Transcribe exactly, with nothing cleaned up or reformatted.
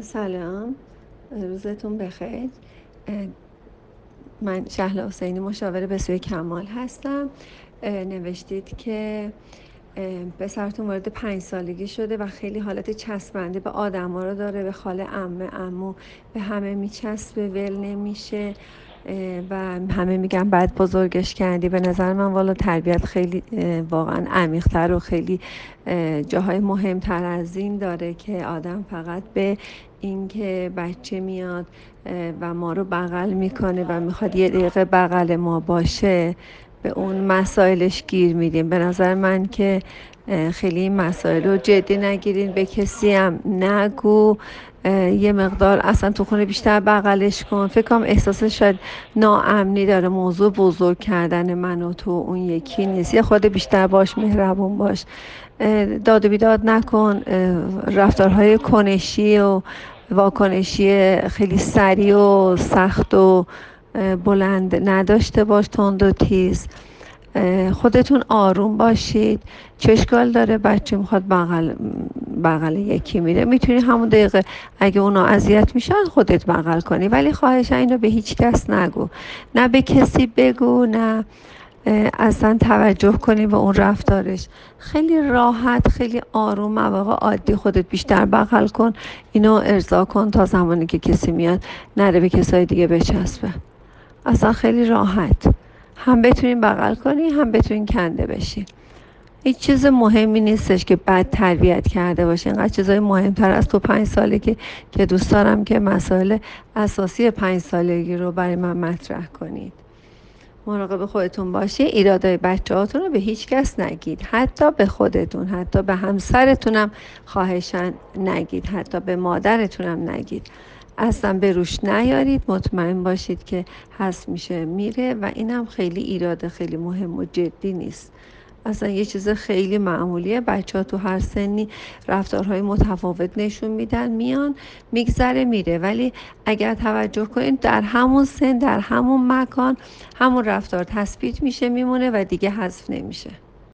سلام، روزتون بخیر. من شهلا حسینی، مشاور به سوی کمال هستم. نوشتید که پسرتون وارد پنج سالگی شده و خیلی حالت چسبنده به آدم ها رو داره، به خاله، عمه، عمو، به همه میچسبه، ول نمیشه و همه میگن بعد بزرگش کردی. به نظر من والا تربیت خیلی واقعا عمیق‌تر و خیلی جاهای مهمتر از این داره که آدم فقط به این که بچه میاد و ما رو بغل میکنه و میخواد یه دقیقه بغل ما باشه به اون مسائلش گیر میدیم. به نظر من که خیلی این مسائل رو جدی نگیرین، به کسی هم نگو، یه مقدار اصلا تو خونه بیشتر بغلش کن. فکر کنم احساس شاید ناامنی داره، موضوع بزرگ کردن من و تو اون یکی نیست، یه خود بیشتر باش، مهربون باش، داد و بیداد نکن، رفتارهای کنشی و واکنشی خیلی سریع و سخت و بلند نداشته باش، تند و تیز. خودتون آروم باشید. چه اشکال داره بچه میخواد بغل بغل یکی میره، میتونی همون دقیقه اگه اونا اذیت میشن خودت بغل کنی، ولی خواهشاً اینو به هیچ کس نگو، نه به کسی بگو، نه اصلا توجه کنی به اون رفتارش. خیلی راحت، خیلی آروم، مواقع عادی خودت بیشتر بغل کن، اینو ارضا کن تا زمانی که کسی میاد نره به کسای دیگه بچسبه. اصلا خیلی راحت هم بتونین بغل کنی هم بتونین کنده بشی. هیچ چیز مهمی نیستش که بد تربیت کرده باشه، اینقدر چیزای مهمتر از تو پنج سالگی که دوست دارم که مسائل اساسی پنج سالگی رو برای من مطرح کنید. مراقب خودتون باشید، ایرادای بچه‌هاتون رو به هیچ کس نگید، حتی به خودتون، حتی به همسرتونم خواهشاً نگید، حتی به مادرتونم نگید، اصلا به روش نیارید. مطمئن باشید که حس میشه میره و اینم خیلی ایراد خیلی مهم و جدی نیست، اصلا یه چیز خیلی معمولیه. بچه ها تو هر سنی رفتارهای متفاوت نشون میدن، میان میگذره میره، ولی اگر توجه کنید در همون سن، در همون مکان، همون رفتار تثبیت میشه، میمونه و دیگه حذف نمیشه.